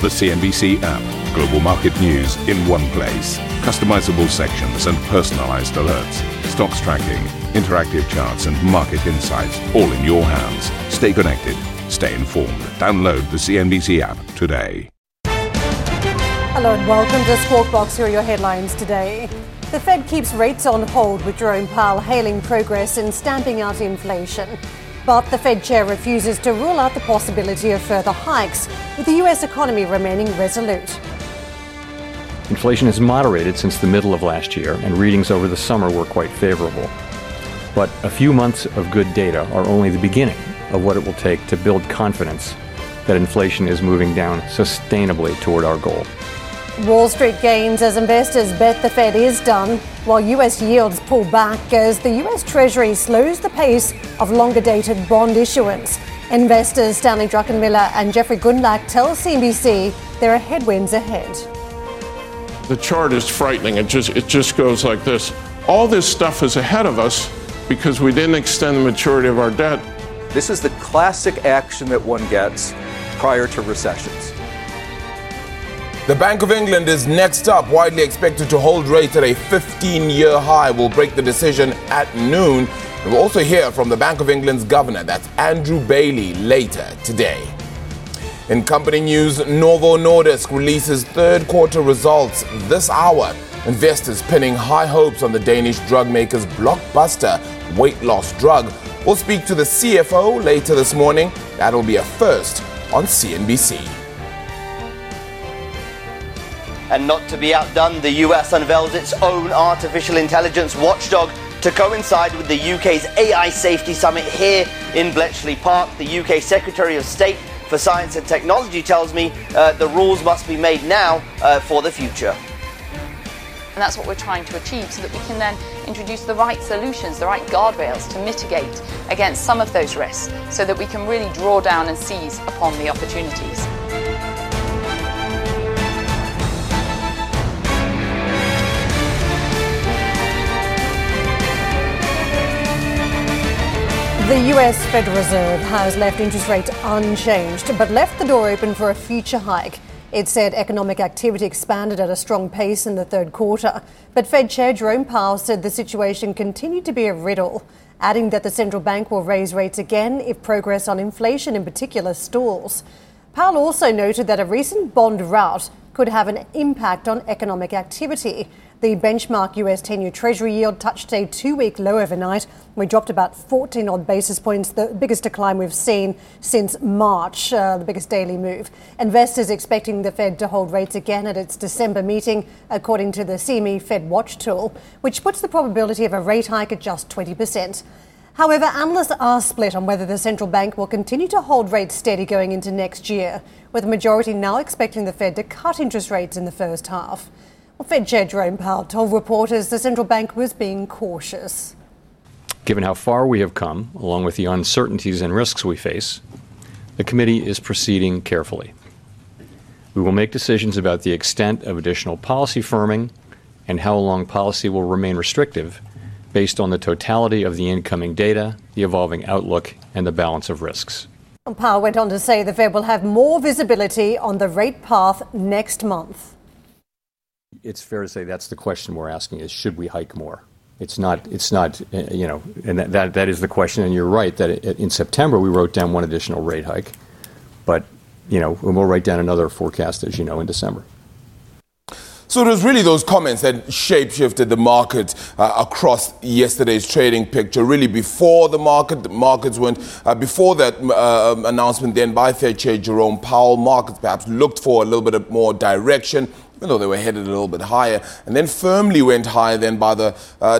The CNBC app. Global market news in one place. Customizable sections and personalized alerts. Stocks tracking, interactive charts and market insights all in your hands. Stay connected. Stay informed. Download the CNBC app today. Hello and welcome to Squawk Box. Here are your headlines today. The Fed keeps rates on hold with Jerome Powell hailing progress in stamping out inflation. But the Fed chair refuses to rule out the possibility of further hikes, with the US economy remaining resolute. Inflation has moderated since the middle of last year, and readings over the summer were quite favorable. But a few months of good data are only the beginning of what it will take to build confidence that inflation is moving down sustainably toward our goal. Wall Street gains as investors bet the Fed is done, while U.S. yields pull back as the U.S. Treasury slows the pace of longer-dated bond issuance. Investors Stanley Druckenmiller and Jeffrey Gundlach tell CNBC there are headwinds ahead. The chart is frightening. It just goes like this. All this stuff is ahead of us because we didn't extend the maturity of our debt. This is the classic action that one gets prior to recessions. The Bank of England is next up, widely expected to hold rates at a 15-year high. We'll break the decision at noon. And we'll also hear from the Bank of England's governor, that's Andrew Bailey, later today. In company news, Novo Nordisk releases third quarter results this hour. Investors pinning high hopes on the Danish drug maker's blockbuster weight loss drug. We'll speak to the CFO later this morning. That'll be a first on CNBC. And not to be outdone, the US unveils its own artificial intelligence watchdog to coincide with the UK's A.I. Safety Summit here in Bletchley Park. The UK Secretary of State for Science and Technology tells me the rules must be made now for the future. And that's what we're trying to achieve, so that we can then introduce the right solutions, the right guardrails to mitigate against some of those risks, so that we can really draw down and seize upon the opportunities. The US Federal Reserve has left interest rates unchanged, but left the door open for a future hike. It said economic activity expanded at a strong pace in the third quarter, but Fed Chair Jerome Powell said the situation continued to be a riddle, adding that the central bank will raise rates again if progress on inflation in particular stalls. Powell also noted that a recent bond rout could have an impact on economic activity. The benchmark US 10-year Treasury yield touched a two-week low overnight. We dropped about 14-odd basis points, the biggest decline we've seen since March, the biggest daily move. Investors expecting the Fed to hold rates again at its December meeting, according to the CME Fed Watch tool, which puts the probability of a rate hike at just 20%. However, analysts are split on whether the central bank will continue to hold rates steady going into next year, with the majority now expecting the Fed to cut interest rates in the first half. Well, Fed Chair Jerome Powell told reporters the central bank was being cautious. Given how far we have come, along with the uncertainties and risks we face, the committee is proceeding carefully. We will make decisions about the extent of additional policy firming and how long policy will remain restrictive, based on the totality of the incoming data, the evolving outlook, and the balance of risks. Powell went on to say the Fed will have more visibility on the rate path next month. It's fair to say that's the question we're asking, is should we hike more? It's not, and that is the question. And you're right that in September we wrote down one additional rate hike, but, and we'll write down another forecast, as you know, in December. So it was really those comments that shape-shifted the market across yesterday's trading picture. Really, before the markets went before that announcement then by Fed Chair Jerome Powell, markets perhaps looked for a little bit of more direction, even though they were headed a little bit higher, and then firmly went higher then by the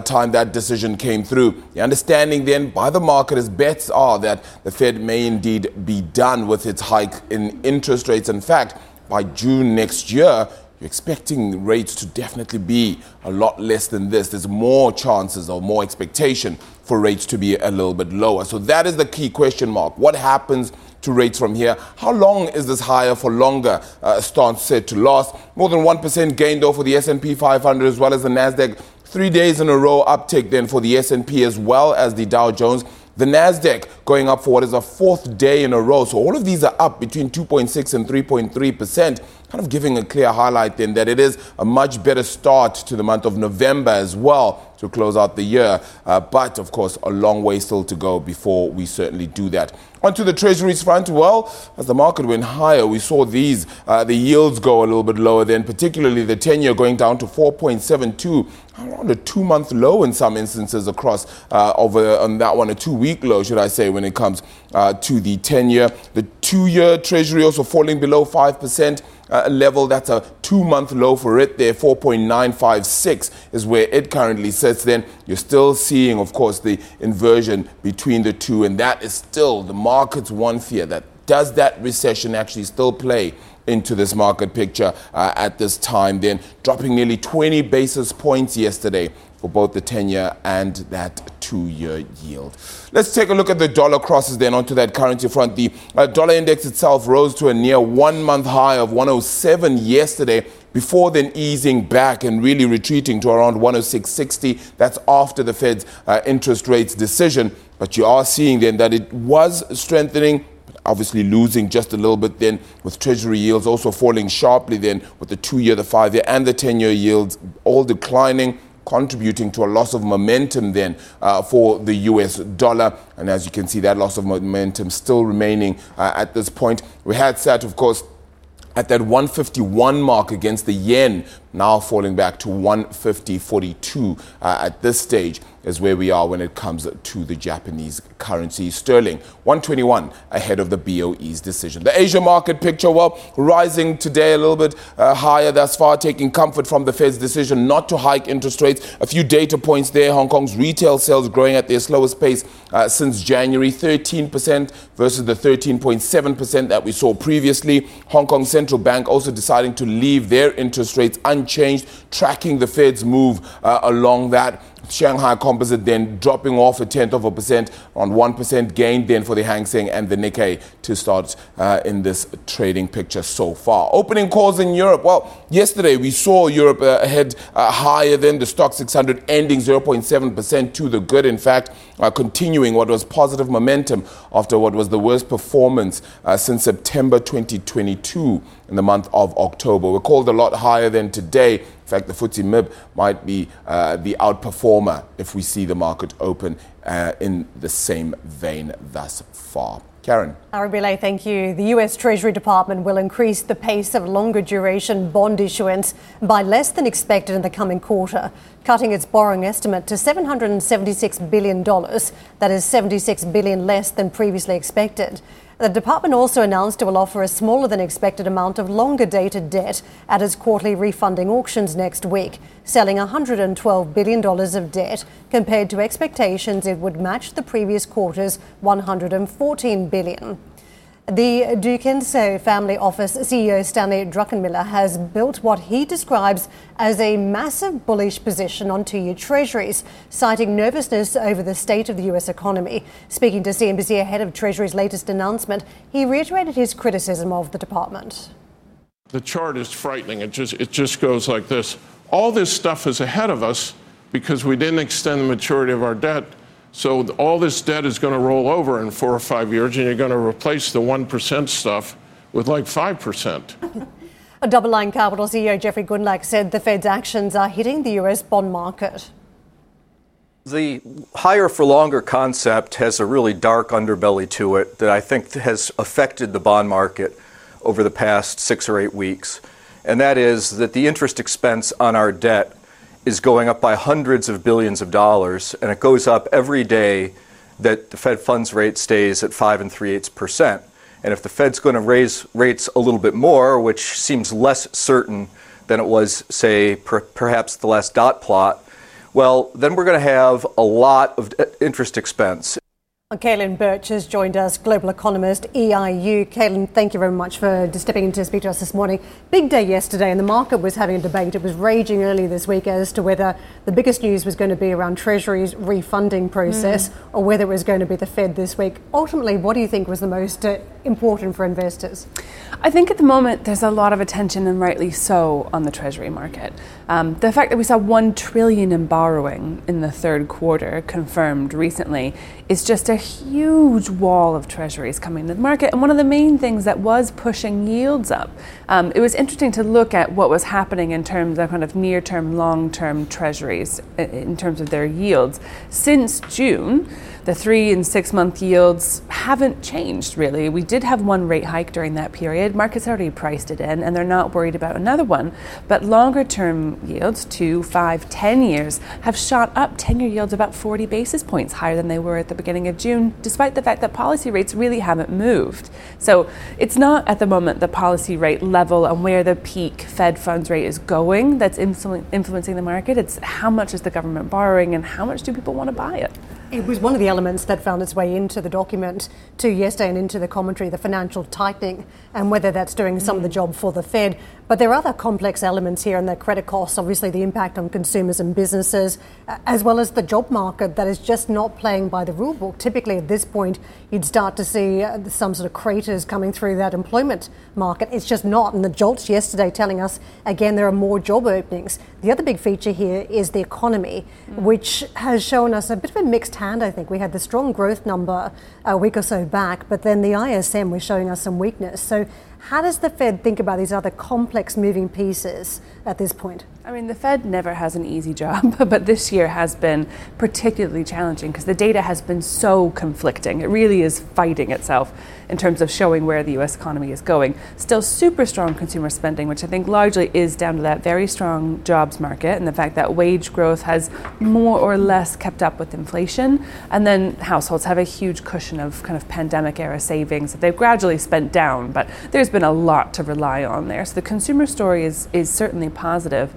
time that decision came through. The understanding then by the market is bets are that the Fed may indeed be done with its hike in interest rates. In fact, by June next year, you're expecting rates to definitely be a lot less than this. There's more chances or more expectation for rates to be a little bit lower. So that is the key question mark. What happens to rates from here? How long is this higher for longer stance set to last? More than 1% gain, though, for the S&P 500 as well as the NASDAQ. 3 days in a row uptick then for the S&P as well as the Dow Jones. The NASDAQ going up for what is a fourth day in a row. So all of these are up between 2.6 and 3.3%, kind of giving a clear highlight then that it is a much better start to the month of November as well to close out the year. But, of course, a long way still to go before we certainly do that. Onto the Treasuries front, well, as the market went higher, we saw these, the yields go a little bit lower then, particularly the 10-year going down to 4.72, around a two-month low in some instances across, on that one, a two-week low, should I say, when it comes to the 10-year. The two-year Treasury also falling below 5%. Level, that's a two-month low for it there, 4.956 is where it currently sits then. You're still seeing, of course, the inversion between the two, and that is still the market's one fear. That does that recession actually still play into this market picture at this time then? Dropping nearly 20 basis points yesterday for both the 10-year and that two-year yield. Let's take a look at the dollar crosses then onto that currency front. The dollar index itself rose to a near one-month high of 107 yesterday, before then easing back and really retreating to around 106.60. That's after the Fed's interest rates decision. But you are seeing then that it was strengthening, obviously losing just a little bit then, with Treasury yields also falling sharply then, with the two-year, the five-year, and the 10-year yields all declining, contributing to a loss of momentum then for the US dollar. And as you can see, that loss of momentum still remaining at this point. We had sat, of course, at that 151 mark against the yen, now falling back to 150.42 at this stage is where we are when it comes to the Japanese currency. Sterling, 121 ahead of the BoE's decision. The Asia market picture, well, rising today a little bit higher thus far, taking comfort from the Fed's decision not to hike interest rates. A few data points there. Hong Kong's retail sales growing at their slowest pace since January, 13% versus the 13.7% that we saw previously. Hong Kong Central Bank also deciding to leave their interest rates unchanged, tracking the Fed's move along that. Shanghai Composite then dropping off 0.1%, on 1% gain then for the Hang Seng and the Nikkei to start in this trading picture so far. Opening calls in Europe. Well, yesterday we saw Europe ahead higher than the Stock 600, ending 0.7% to the good. In fact, continuing what was positive momentum after what was the worst performance since September 2022 in the month of October. We're called a lot higher than today. In fact, the FTSE MIB might be the outperformer if we see the market open in the same vein thus far. Karen. Arabile, thank you. The U.S. Treasury Department will increase the pace of longer duration bond issuance by less than expected in the coming quarter, cutting its borrowing estimate to $776 billion. That is $76 billion less than previously expected. The department also announced it will offer a smaller than expected amount of longer dated debt at its quarterly refunding auctions next week, selling $112 billion of debt compared to expectations it would match the previous quarter's $114 billion. The Dukenso Family Office CEO Stanley Druckenmiller has built what he describes as a massive bullish position on two-year treasuries, citing nervousness over the state of the U.S. economy. Speaking to CNBC ahead of Treasury's latest announcement, he reiterated his criticism of the department. The chart is frightening. It just goes like this. All this stuff is ahead of us because we didn't extend the maturity of our debt. So all this debt is going to roll over in 4 or 5 years, and you're going to replace the 1% stuff with like 5%. Double Line Capital CEO Jeffrey Gundlach said the Fed's actions are hitting the U.S. bond market. The higher for longer concept has a really dark underbelly to it that I think has affected the bond market over the past 6 or 8 weeks. And that is that the interest expense on our debt is going up by hundreds of billions of dollars, and it goes up every day that the Fed funds rate stays at 5 3/8%. And if the Fed's going to raise rates a little bit more, which seems less certain than it was, say, perhaps the last dot plot, well, then we're going to have a lot of interest expense. Kaylin Birch has joined us, global economist, EIU. Kaylin, thank you very much for stepping in to speak to us this morning. Big day yesterday, and the market was having a debate. It was raging early this week as to whether the biggest news was going to be around Treasury's refunding process or whether it was going to be the Fed this week. Ultimately, what do you think was the most important for investors? I think at the moment there's a lot of attention, and rightly so, on the Treasury market. The fact that we saw $1 trillion in borrowing in the third quarter, confirmed recently, is just a huge wall of treasuries coming to the market, and one of the main things that was pushing yields up. It was interesting to look at what was happening in terms of kind of near-term, long-term treasuries in terms of their yields. Since June, the 3 and 6 month yields haven't changed really. We did have one rate hike during that period. Markets already priced it in and they're not worried about another one. But longer term yields, 2, 5, 10 years, have shot up. 10-year yields about 40 basis points higher than they were at the beginning of June, despite the fact that policy rates really haven't moved. So it's not at the moment the policy rate level and where the peak Fed funds rate is going that's influencing the market. It's how much is the government borrowing and how much do people want to buy it. It was one of the elements that found its way into the document to yesterday and into the commentary, the financial tightening and whether that's doing some of the job for the Fed. But there are other complex elements here, and the credit costs, obviously the impact on consumers and businesses, as well as the job market that is just not playing by the rule book. Typically at this point, you'd start to see some sort of craters coming through that employment market. It's just not. And the jolts yesterday telling us, again, there are more job openings. The other big feature here is the economy, which has shown us a bit of a mixed hand, I think. We had the strong growth number a week or so back, but then the ISM was showing us some weakness. So how does the Fed think about these other complex moving pieces at this point? I mean, the Fed never has an easy job, but this year has been particularly challenging because the data has been so conflicting. It really is fighting itself in terms of showing where the U.S. economy is going. Still super strong consumer spending, which I think largely is down to that very strong jobs market and the fact that wage growth has more or less kept up with inflation. And then households have a huge cushion of kind of pandemic-era savings that they've gradually spent down, but there's been a lot to rely on there. So the consumer story is certainly positive.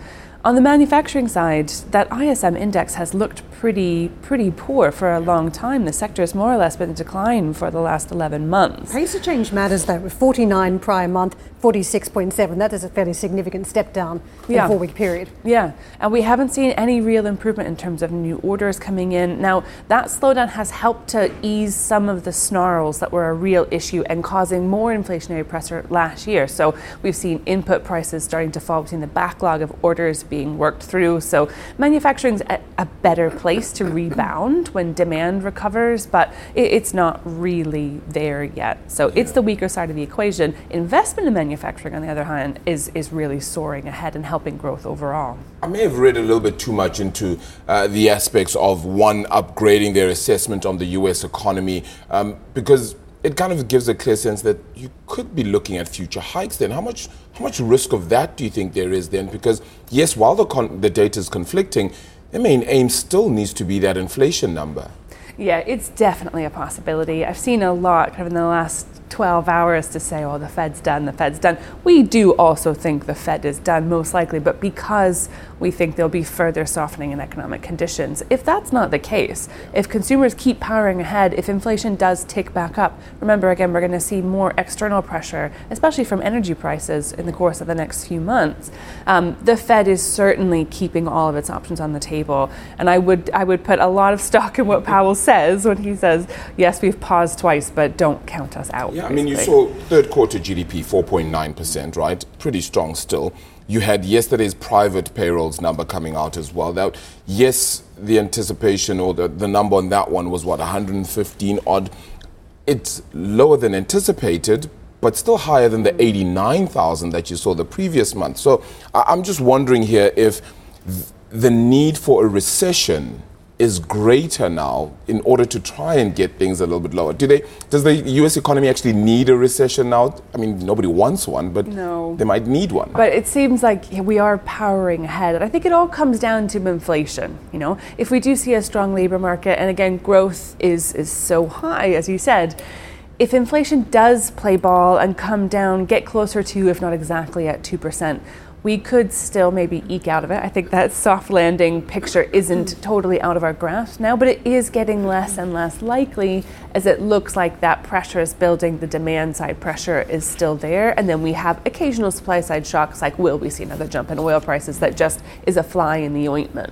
On the manufacturing side, that ISM index has looked pretty poor for a long time. The sector has more or less been in decline for the last 11 months. Pace of change matters, though. 49 prior month, 46.7. That is a fairly significant step down in a 4-week period. Yeah, and we haven't seen any real improvement in terms of new orders coming in. Now, that slowdown has helped to ease some of the snarls that were a real issue and causing more inflationary pressure last year. So we've seen input prices starting to fall. We've seen the backlog of orders being worked through. So manufacturing's at a better place to rebound when demand recovers, but it's not really there yet. So it's the weaker side of the equation. Investment in manufacturing, on the other hand, is really soaring ahead and helping growth overall. I may have read a little bit too much into the aspects of one upgrading their assessment on the U.S. economy because it kind of gives a clear sense that you could be looking at future hikes then. How much risk of that do you think there is then? Because, yes, while the data is conflicting, the main aim still needs to be that inflation number. Yeah, it's definitely a possibility. I've seen a lot kind of in the last 12 hours to say, oh, the Fed's done. We do also think the Fed is done, most likely, but because we think there'll be further softening in economic conditions. If that's not the case, if consumers keep powering ahead, if inflation does tick back up, remember, again, we're going to see more external pressure, especially from energy prices in the course of the next few months. The Fed is certainly keeping all of its options on the table, and I would put a lot of stock in what Powell says when he says, yes, we've paused twice, but don't count us out. Yeah, I mean, you saw third quarter GDP, 4.9%, right? Pretty strong still. You had yesterday's private payrolls number coming out as well. That, yes, the anticipation or the number on that one was, 115 odd. It's lower than anticipated, but still higher than the 89,000 that you saw the previous month. So I'm just wondering here if the need for a recession is greater now in order to try and get things a little bit lower. Does the U.S. economy actually need a recession now? I mean, nobody wants one, but they might need one. But it seems like we are powering ahead. And I think it all comes down to inflation. You know, if we do see a strong labor market, and again, growth is so high, as you said, if inflation does play ball and come down, get closer to, if not exactly at 2%, we could still maybe eke out of it. I think that soft landing picture isn't totally out of our grasp now, but it is getting less and less likely as it looks like that pressure is building, the demand side pressure is still there, and then we have occasional supply side shocks like will we see another jump in oil prices that just is a fly in the ointment.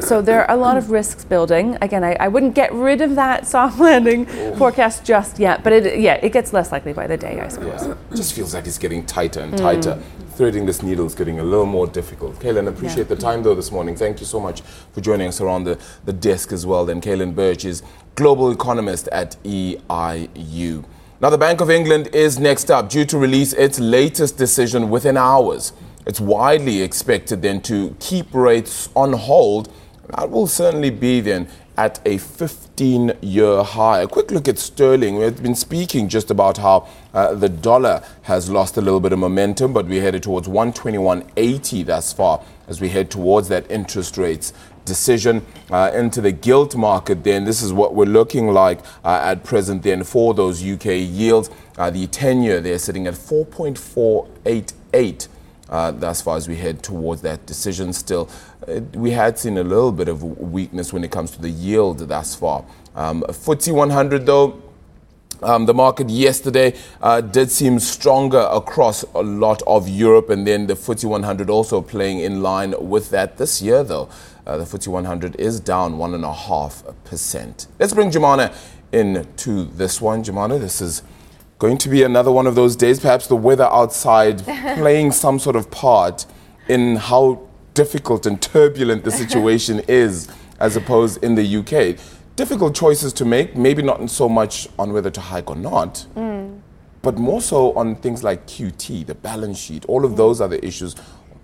So there are a lot of risks building. Again, I wouldn't get rid of that soft landing forecast just yet, but it gets less likely by the day, I suppose. It just feels like it's getting tighter and tighter. threading this needle is getting a little more difficult. Kaylin, appreciate the time though this morning. Thank you so much for joining us around the desk as well. Then Kaylin Birch is global economist at EIU. Now, the Bank of England is next up, due to release its latest decision within hours. It's widely expected then to keep rates on hold. That will certainly be then at a 15-year high. A quick look at sterling. We've been speaking just about how the dollar has lost a little bit of momentum, but we're headed towards 121.80 thus far as we head towards that interest rates decision. Into the gilt market then, this is what we're looking like at present then for those UK yields. The 10-year, they're sitting at 4.488 thus far as we head towards that decision still. We had seen a little bit of weakness when it comes to the yield thus far. FTSE 100 though, the market yesterday did seem stronger across a lot of Europe, and then the FTSE 100 also playing in line with that. This year though, the FTSE 100 is down 1.5%. Let's bring Jumana into this one. Jumana, this is going to be another one of those days, perhaps the weather outside playing some sort of part in how difficult and turbulent the situation is, as opposed in the UK. Difficult choices to make, maybe not so much on whether to hike or not, but more so on things like QT, the balance sheet, all of those other issues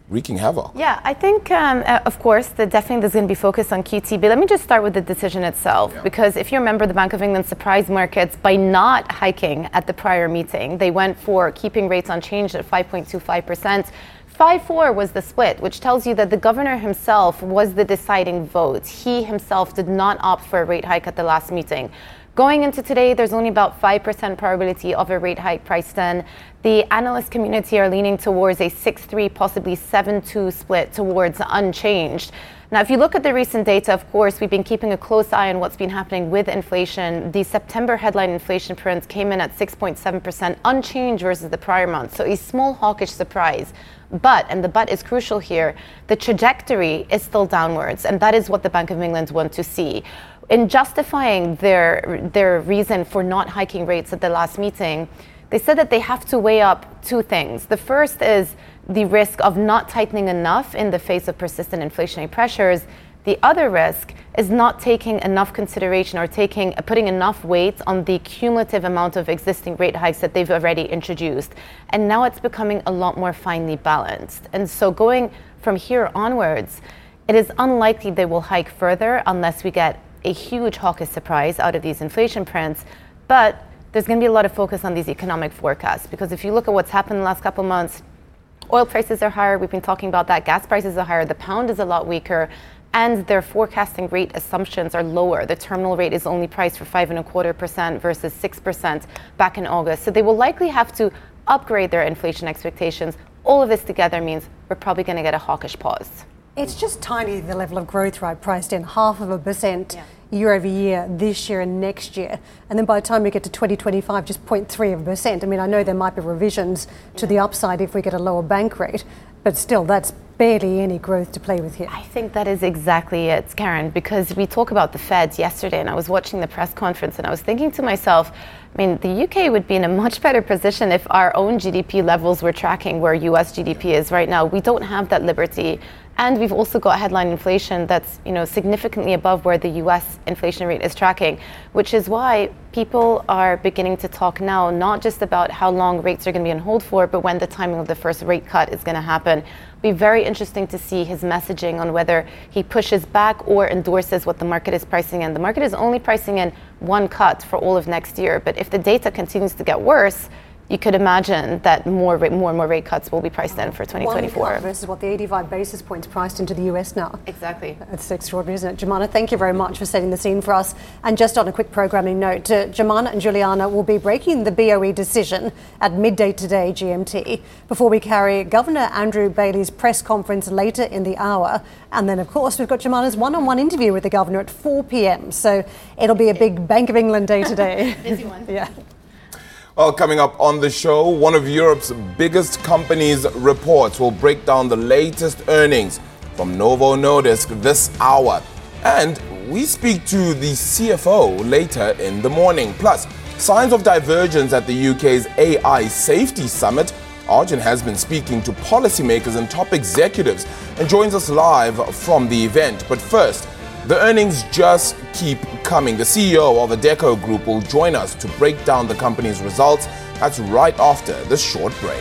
wreaking havoc. Yeah, I think, of course, definitely there's going to be focus on QT, but let me just start with the decision itself, because if you remember, the Bank of England surprised markets by not hiking at the prior meeting. They went for keeping rates unchanged at 5.25%. 5-4 was the split, which tells you that the governor himself was the deciding vote. He himself did not opt for a rate hike at the last meeting. Going into today, there's only about 5% probability of a rate hike priced in. The analyst community are leaning towards a 6-3, possibly 7-2 split towards unchanged. Now, if you look at the recent data, of course, we've been keeping a close eye on what's been happening with inflation. The September headline inflation print came in at 6.7%, unchanged versus the prior month, so a small hawkish surprise. But, and the but is crucial here, the trajectory is still downwards, and that is what the Bank of England want to see. In justifying their reason for not hiking rates at the last meeting, they said that they have to weigh up two things. The first is the risk of not tightening enough in the face of persistent inflationary pressures. The other risk is not taking enough consideration or putting enough weight on the cumulative amount of existing rate hikes that they've already introduced. And now it's becoming a lot more finely balanced. And so going from here onwards, it is unlikely they will hike further unless we get a huge hawkish surprise out of these inflation prints. But there's going to be a lot of focus on these economic forecasts, because if you look at what's happened the last couple of months, oil prices are higher. We've been talking about that. Gas prices are higher. The pound is a lot weaker, and their forecasting rate assumptions are lower. The terminal rate is only priced for 5.25% versus 6% back in August. So they will likely have to upgrade their inflation expectations. All of this together means we're probably going to get a hawkish pause. It's just tiny, the level of growth rate priced in, 0.5% year over year, this year and next year. And then by the time we get to 2025, just 0.3%. I mean, I know there might be revisions to the upside if we get a lower bank rate, but still, that's barely any growth to play with here. I think that is exactly it, Karen, because we talk about the Feds yesterday, and I was watching the press conference, and I was thinking to myself, I mean, the UK would be in a much better position if our own GDP levels were tracking where US GDP is right now. We don't have that liberty. And we've also got headline inflation that's, you know, significantly above where the US inflation rate is tracking, which is why people are beginning to talk now, not just about how long rates are going to be on hold for, but when the timing of the first rate cut is going to happen. It'll be very interesting to see his messaging on whether he pushes back or endorses what the market is pricing in. The market is only pricing in one cut for all of next year, but if the data continues to get worse, you could imagine that more and more rate cuts will be priced in for 2024. One cut versus what the 85 basis points priced into the US now. Exactly. It's extraordinary, isn't it? Jumana, thank you very much for setting the scene for us. And just on a quick programming note, Jumana and Juliana will be breaking the BoE decision at midday today, GMT, before we carry Governor Andrew Bailey's press conference later in the hour. And then, of course, we've got Jumana's one-on-one interview with the Governor at 4 p.m. So it'll be a big Bank of England day today. Busy one. Yeah. Well, coming up on the show, one of Europe's biggest companies reports. Will break down the latest earnings from Novo Nordisk this hour. And we speak to the CFO later in the morning. Plus, signs of divergence at the UK's A.I. Safety Summit Arjun has been speaking to policymakers and top executives and joins us live from the event. But first, the earnings just keep coming. The CEO of Adecco Group will join us to break down the company's results. That's right after this short break.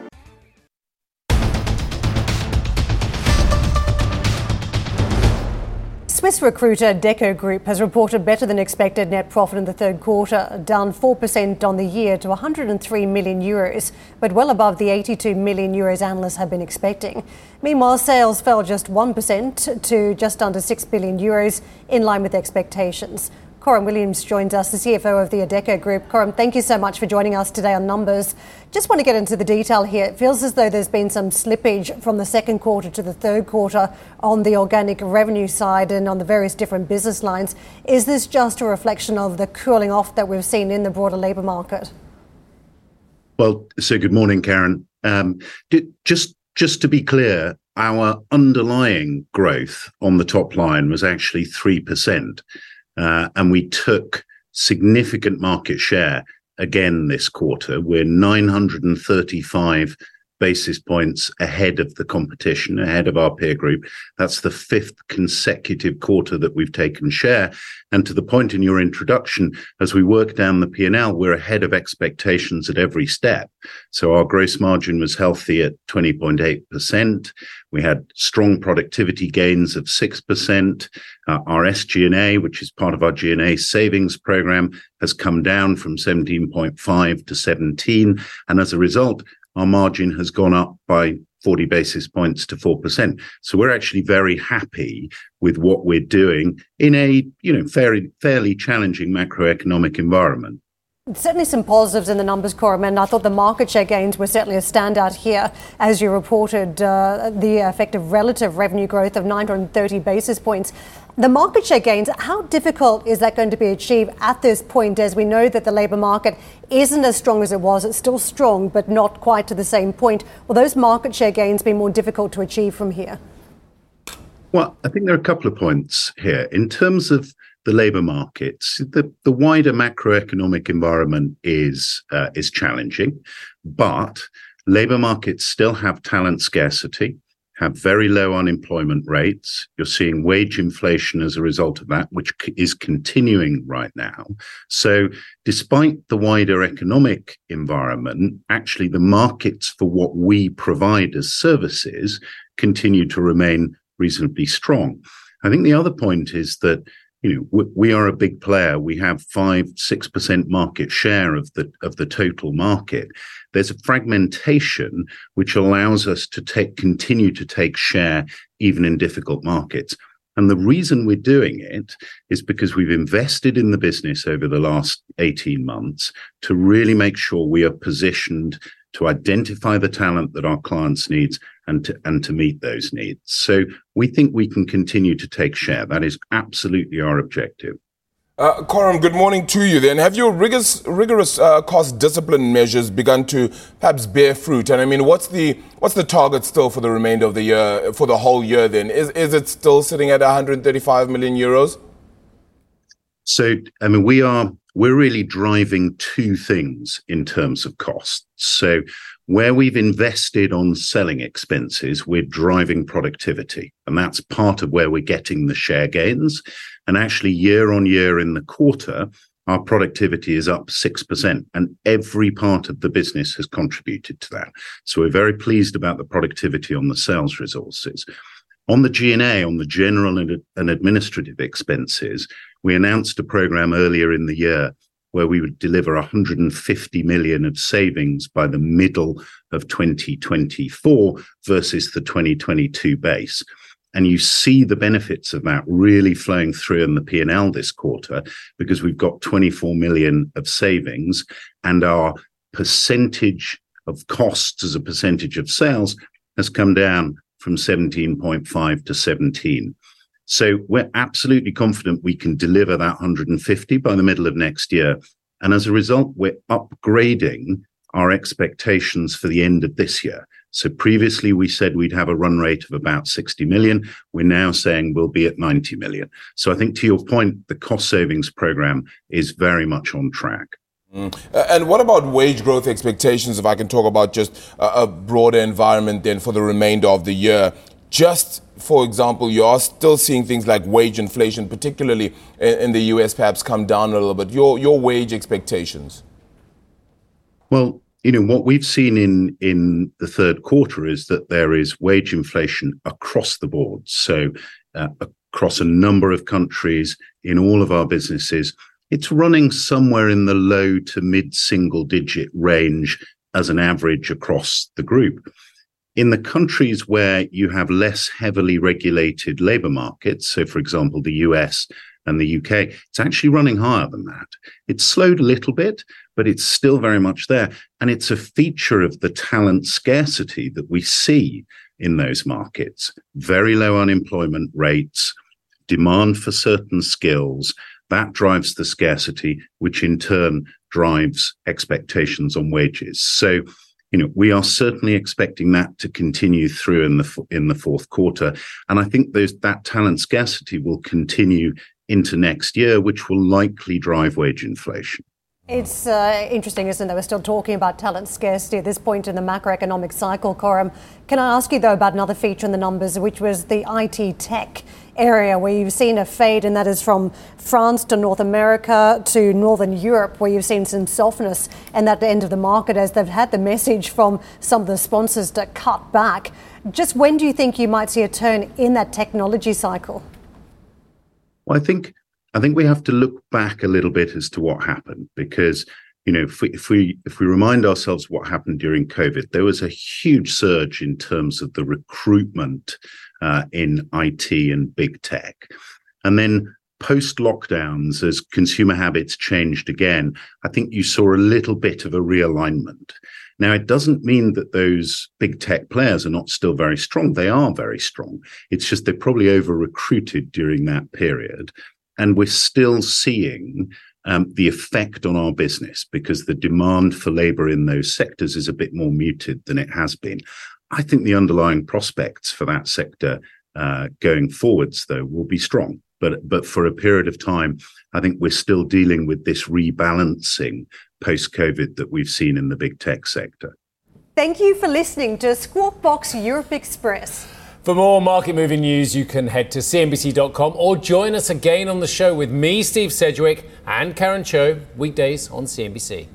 Swiss recruiter Adecco Group has reported better than expected net profit in the third quarter, down 4% on the year to 103 million euros, but well above the 82 million euros analysts have been expecting. Meanwhile, sales fell just 1% to just under 6 billion euros, in line with expectations. Coram Williams joins us, the CFO of the Adecco Group. Coram, thank you so much for joining us today on Numbers. Just want to get into the detail here. It feels as though there's been some slippage from the second quarter to the third quarter on the organic revenue side and on the various different business lines. Is this just a reflection of the cooling off that we've seen in the broader labour market? Well, so good morning, Karen. Just to be clear, our underlying growth on the top line was actually 3%, and we took significant market share again this quarter. We're 935 basis points ahead of the competition, ahead of our peer group. That's the fifth consecutive quarter that we've taken share. And to the point in your introduction, as we work down the P&L, we're ahead of expectations at every step. So our gross margin was healthy at 20.8%. We had strong productivity gains of 6%. Our SG&A, which is part of our G&A savings program, has come down from 17.5 to 17. And as a result, our margin has gone up by 40 basis points to 4%. So we're actually very happy with what we're doing in a, fairly challenging macroeconomic environment. Certainly some positives in the numbers, Coram, and I thought the market share gains were certainly a standout here. As you reported, the effective relative revenue growth of 930 basis points. The market share gains, how difficult is that going to be achieved at this point, as we know that the labour market isn't as strong as it was? It's still strong, but not quite to the same point. Will those market share gains be more difficult to achieve from here? Well, I think there are a couple of points here. In terms of the labour markets, the wider macroeconomic environment is challenging, but labour markets still have talent scarcity, have very low unemployment rates. You're seeing wage inflation as a result of that, which is continuing right now. So despite the wider economic environment, actually the markets for what we provide as services continue to remain reasonably strong. I think the other point is that we are a big player. We have 5-6% market share of the total market. There's a fragmentation which allows us to continue to take share even in difficult markets. And the reason we're doing it is because we've invested in the business over the last 18 months to really make sure we are positioned to identify the talent that our clients need and to meet those needs. So we think we can continue to take share. That is absolutely our objective. Coram, good morning to you then. Have your rigorous cost discipline measures begun to perhaps bear fruit? And I mean, what's the target still for the remainder of the year, for the whole year then? Is it still sitting at 135 million euros? So, I mean, we're really driving two things in terms of costs. So where we've invested on selling expenses, we're driving productivity, and that's part of where we're getting the share gains. And actually year on year in the quarter, our productivity is up 6%, and every part of the business has contributed to that. So we're very pleased about the productivity on the sales resources. On the G&A, on the general and administrative expenses, we announced a program earlier in the year where we would deliver 150 million of savings by the middle of 2024 versus the 2022 base. And you see the benefits of that really flowing through in the P&L this quarter, because we've got 24 million of savings, and our percentage of costs as a percentage of sales has come down from 17.5 to 17. So we're absolutely confident we can deliver that 150 by the middle of next year. And as a result, we're upgrading our expectations for the end of this year. So previously we said we'd have a run rate of about 60 million. We're now saying we'll be at 90 million. So I think to your point, the cost savings program is very much on track. And what about wage growth expectations, if I can talk about just a broader environment then for the remainder of the year? Just, for example, you are still seeing things like wage inflation, particularly in the US, perhaps come down a little bit. Your wage expectations? Well, you know, what we've seen in the third quarter is that there is wage inflation across the board. So across a number of countries, in all of our businesses, it's running somewhere in the low to mid-single digit range as an average across the group. In the countries where you have less heavily regulated labor markets, so for example, the US and the UK, it's actually running higher than that. It's slowed a little bit, but it's still very much there. And it's a feature of the talent scarcity that we see in those markets. Very low unemployment rates, demand for certain skills, that drives the scarcity, which in turn drives expectations on wages. So, you know, we are certainly expecting that to continue through in the fourth quarter. And I think that talent scarcity will continue into next year, which will likely drive wage inflation. It's interesting, isn't it? We're still talking about talent scarcity at this point in the macroeconomic cycle, Coram. Can I ask you, though, about another feature in the numbers, which was the IT tech area, where you've seen a fade, and that is from France to North America to Northern Europe, where you've seen some softness and at the end of the market as they've had the message from some of the sponsors to cut back. Just when do you think you might see a turn in that technology cycle? Well, I think we have to look back a little bit as to what happened, because, you know, if we remind ourselves what happened during COVID, there was a huge surge in terms of the recruitment in IT and big tech. And then post-lockdowns, as consumer habits changed again, I think you saw a little bit of a realignment. Now, it doesn't mean that those big tech players are not still very strong. They are very strong. It's just they probably over-recruited during that period. And we're still seeing the effect on our business because the demand for labor in those sectors is a bit more muted than it has been. I think the underlying prospects for that sector going forwards, though, will be strong. But for a period of time, I think we're still dealing with this rebalancing post-COVID that we've seen in the big tech sector. Thank you for listening to Squawk Box Europe Express. For more market-moving news, you can head to cnbc.com or join us again on the show with me, Steve Sedgwick, and Karen Cho, weekdays on CNBC.